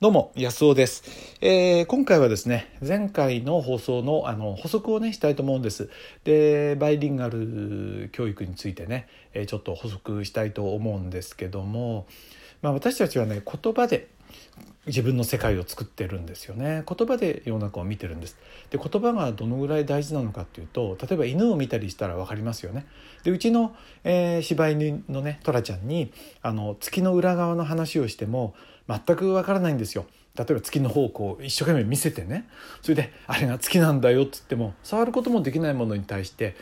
どうも安尾です、今回はですね、前回の放送の補足をねしたいと思うんです。で、バイリンガル教育についてね、ちょっと補足したいと思うんですけども、私たちはね、言葉で自分の世界を作ってるんですよね。言葉で世の中を見てるんです。で、言葉がどのぐらい大事なのかっていうと、例えば犬を見たりしたら分かりますよね。で、うちの、柴犬のねトラちゃんに月の裏側の話をしても全く分からないんですよ。例えば月の方向を一生懸命見せてね、それであれが月なんだよって言っても触ることもできないものに対して、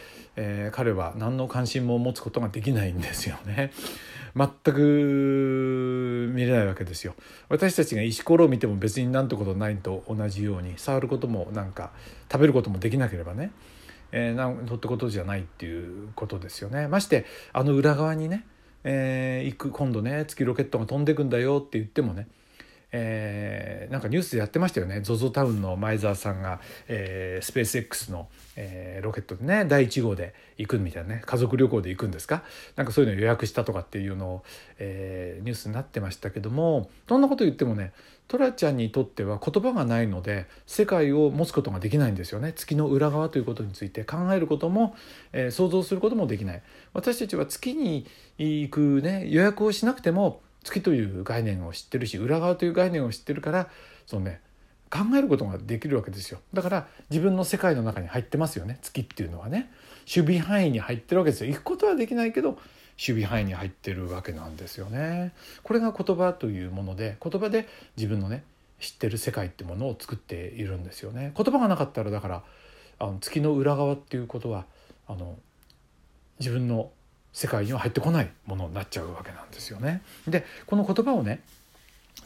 彼は何の関心も持つことができないんですよね。全く見れないわけですよ。私たちが石ころを見ても別になんてことないと同じように、触ることもなんか食べることもできなければね、なんてことじゃないっていうことですよね。まして裏側にね、今度ね月ロケットが飛んでくんだよって言ってもね、なんかニュースでやってましたよね。 ZOZO タウンの前澤さんが、スペース X の、ロケットでね第1号で行くみたいなね、家族旅行で行くんですか、なんかそういうのを予約したとかっていうのを、ニュースになってましたけども、どんなこと言ってもね、トラちゃんにとっては言葉がないので世界を持つことができないんですよね。月の裏側ということについて考えることも、想像することもできない。私たちは月に行くね予約をしなくても月という概念を知ってるし、裏側という概念を知ってるから、考えることができるわけですよ。だから自分の世界の中に入ってますよね。月っていうのはね、守備範囲に入ってるわけですよ。行くことはできないけど守備範囲に入ってるわけなんですよね。これが言葉というもので、言葉で自分のね知ってる世界ってものを作っているんですよね。言葉がなかったら、だから月の裏側っていうことは自分の世界には入ってこないものになっちゃうわけなんですよね。で、この言葉をね、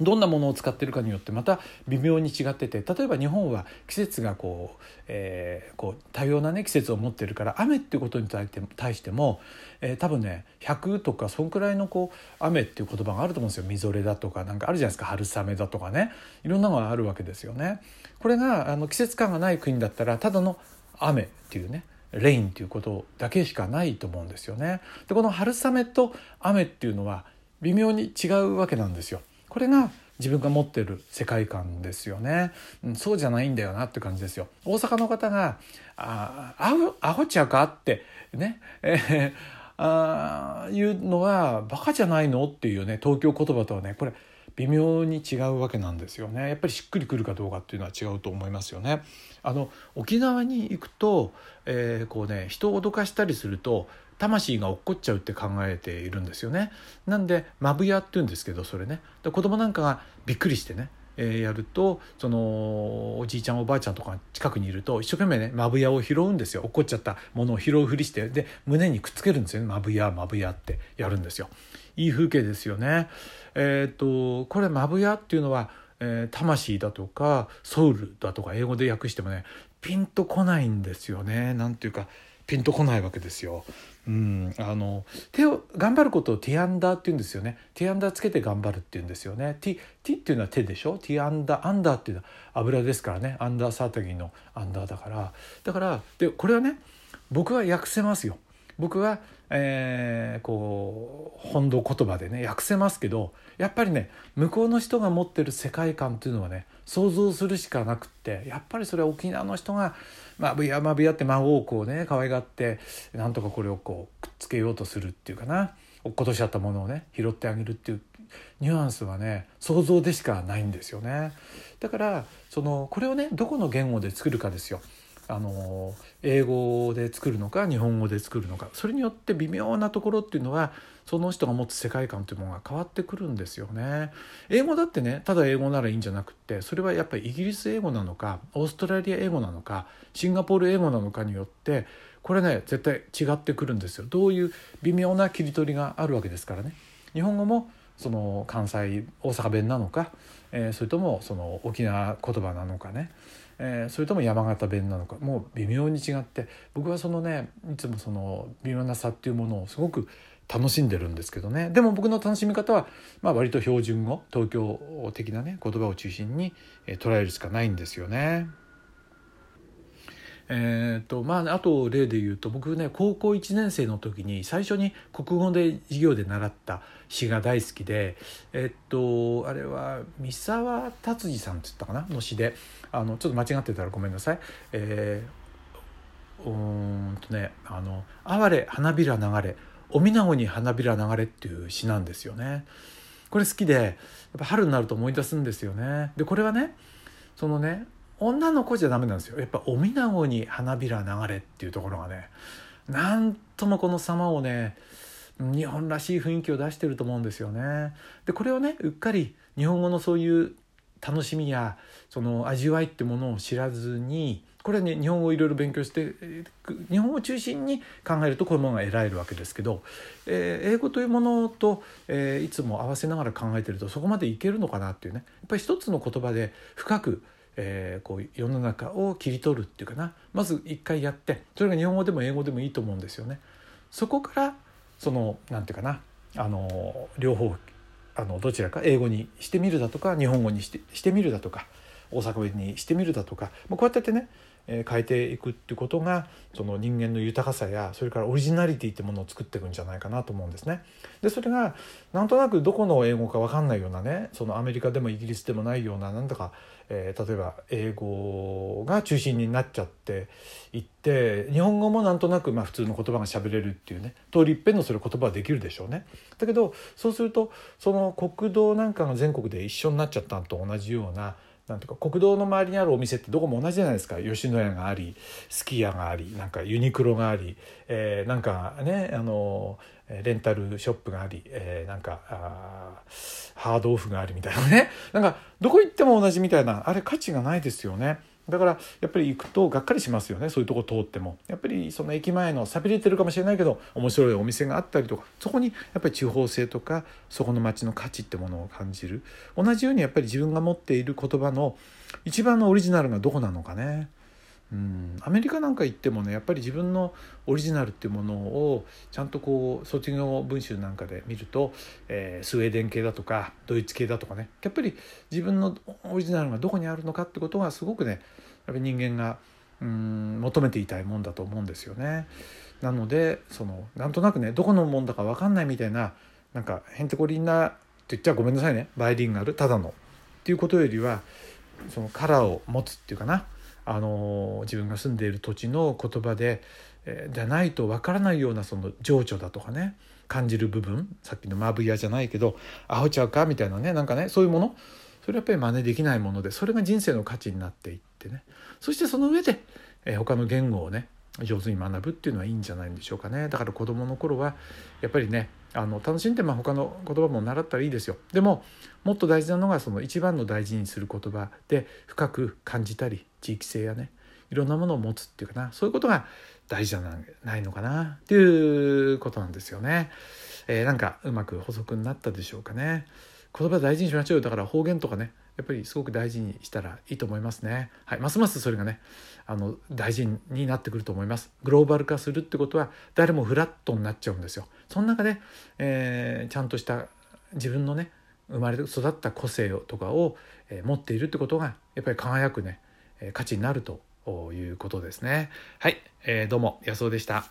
どんなものを使っているかによってまた微妙に違ってて、例えば日本は季節がこう多様なね季節を持っているから、雨っていうことに対しても、多分ね100とかそんくらいの雨っていう言葉があると思うんですよ。みぞれだとかなんかあるじゃないですか、春雨だとかね、いろんなのがあるわけですよね。これが季節感がない国だったら、ただの雨っていうね、レインということだけしかないと思うんですよね。で、この春雨と雨っていうのは微妙に違うわけなんですよ。これが自分が持っている世界観ですよね。そうじゃないんだよなって感じですよ。大阪の方がアホちゃうかってね、いうのはバカじゃないのっていうね、東京言葉とはね、これ微妙に違うわけなんですよね。やっぱりしっくりくるかどうかっていうのは違うと思いますよね。沖縄に行くと、人を脅かしたりすると魂が落っこっちゃうって考えているんですよね。なんでマブヤって言うんですけど、それね、で子供なんかがびっくりしてね、やるとおじいちゃんおばあちゃんとか近くにいると一生懸命ねマブヤを拾うんですよ。落っこっちゃったものを拾うふりして、で胸にくっつけるんですよね。マブヤマブヤってやるんですよ。いい風景ですよね。これマブヤっていうのは、魂だとかソウルだとか英語で訳してもねピンとこないんですよね。なんていうかピンとこないわけですよ。手を頑張ることをティアンダーって言うんですよね。ティアンダーつけて頑張るって言うんですよね。ティっていうのは手でしょ。ティアンダー、アンダーっていうのは油ですからね。アンダーサータギーのアンダーだから。でこれはね、僕は訳せますよ。僕は、本土言葉でね訳せますけど、やっぱりね向こうの人が持ってる世界観というのはね想像するしかなくって、やっぱりそれは沖縄の人がマブヤマブヤって孫を可愛がってなんとかこれをくっつけようとするっていうかな、落っことしちゃったものをね拾ってあげるっていうニュアンスはね想像でしかないんですよね。だからこれをねどこの言語で作るかですよ。英語で作るのか日本語で作るのか、それによって微妙なところっていうのはその人が持つ世界観というものが変わってくるんですよね。英語だってね、ただ英語ならいいんじゃなくって、それはやっぱりイギリス英語なのかオーストラリア英語なのかシンガポール英語なのかによってこれね絶対違ってくるんですよ。どういう微妙な切り取りがあるわけですからね。日本語も関西大阪弁なのか、それとも沖縄言葉なのかね、それとも山形弁なのか、もう微妙に違って、僕はいつも微妙な差っていうものをすごく楽しんでるんですけどね。でも僕の楽しみ方は、割と標準語東京的なね言葉を中心に捉えるしかないんですよね。あと例で言うと、僕ね高校1年生の時に最初に国語で授業で習った詩が大好きで、あれは三沢達次さんって言ったかなの詩で、ちょっと間違ってたらごめんなさい、哀れ花びら流れおみなごに花びら流れっていう詩なんですよね。これ好きで、やっぱ春になると思い出すんですよね。でこれはね、そのね女の子じゃダメなんですよ。やっぱおみなごに花びら流れっていうところがね、なんともこの様をね、日本らしい雰囲気を出してると思うんですよね。でこれをね、うっかり日本語のそういう楽しみやその味わいってものを知らずに、これね日本語をいろいろ勉強して日本語を中心に考えるとこういうものが得られるわけですけど、英語というものと、いつも合わせながら考えてるとそこまでいけるのかなっていうね、やっぱり一つの言葉で深く、こう世の中を切り取るっていうかな、まず一回やって、それが日本語でも英語でもいいと思うんですよね。そこからそのなんていうかな、両方どちらか英語にしてみるだとか日本語にしてみるだとか大阪弁にしてみるだとか、こうやってね変えていくっていうことがその人間の豊かさやそれからオリジナリティってものを作っていくんじゃないかなと思うんですね。でそれがなんとなくどこの英語か分かんないようなね、そのアメリカでもイギリスでもないようななんだか、例えば英語が中心になっちゃっていって、日本語もなんとなく普通の言葉が喋れるっていうね、通り一遍のそれ言葉はできるでしょうね。だけどそうするとその国道なんかが全国で一緒になっちゃったのと同じような、なんていうか国道の周りにあるお店ってどこも同じじゃないですか。吉野家があり、すき家があり、なんかユニクロがあり、レンタルショップがあり、ハードオフがありみたいなね、なんかどこ行っても同じみたいな、あれ価値がないですよね。だからやっぱり行くとがっかりしますよね。そういうとこ通ってもやっぱりその駅前の寂れてるかもしれないけど面白いお店があったりとか、そこにやっぱり地方性とかそこの街の価値ってものを感じる。同じようにやっぱり自分が持っている言葉の一番のオリジナルがどこなのかね。アメリカなんか行ってもね、やっぱり自分のオリジナルっていうものをちゃんとこう卒業文集なんかで見ると、スウェーデン系だとかドイツ系だとかね、やっぱり自分のオリジナルがどこにあるのかってことがすごくね、やっぱり人間が求めていたいもんだと思うんですよね。なのでそのなんとなくね、どこのもんだか分かんないみたいな、なんかへんてこりんなって言っちゃごめんなさいね、バイリンガルただのっていうことよりは、そのカラーを持つっていうかな、自分が住んでいる土地の言葉で、じゃないとわからないようなその情緒だとかね、感じる部分、さっきのマブヤじゃないけどアホちゃうかみたいなね、なんかねそういうもの、それやっぱり真似できないもので、それが人生の価値になっていってね、そしてその上で、他の言語をね上手に学ぶっていうのはいいんじゃないんでしょうかね。だから子どもの頃はやっぱりね楽しんで他の言葉も習ったらいいですよ。でももっと大事なのがその一番の大事にする言葉で深く感じたり、地域性やねいろんなものを持つっていうかな、そういうことが大事じゃないのかなっていうことなんですよね。なんかうまく補足になったでしょうかね。言葉大事にしましょうよ。だから方言とかね、やっぱりすごく大事にしたらいいと思いますね。はい、ますますそれがね大事になってくると思います。グローバル化するってことは誰もフラットになっちゃうんですよ。その中で、ちゃんとした自分のね生まれ育った個性とかを、持っているってことがやっぱり輝くね価値になるということですね。はい、どうも安尾でした。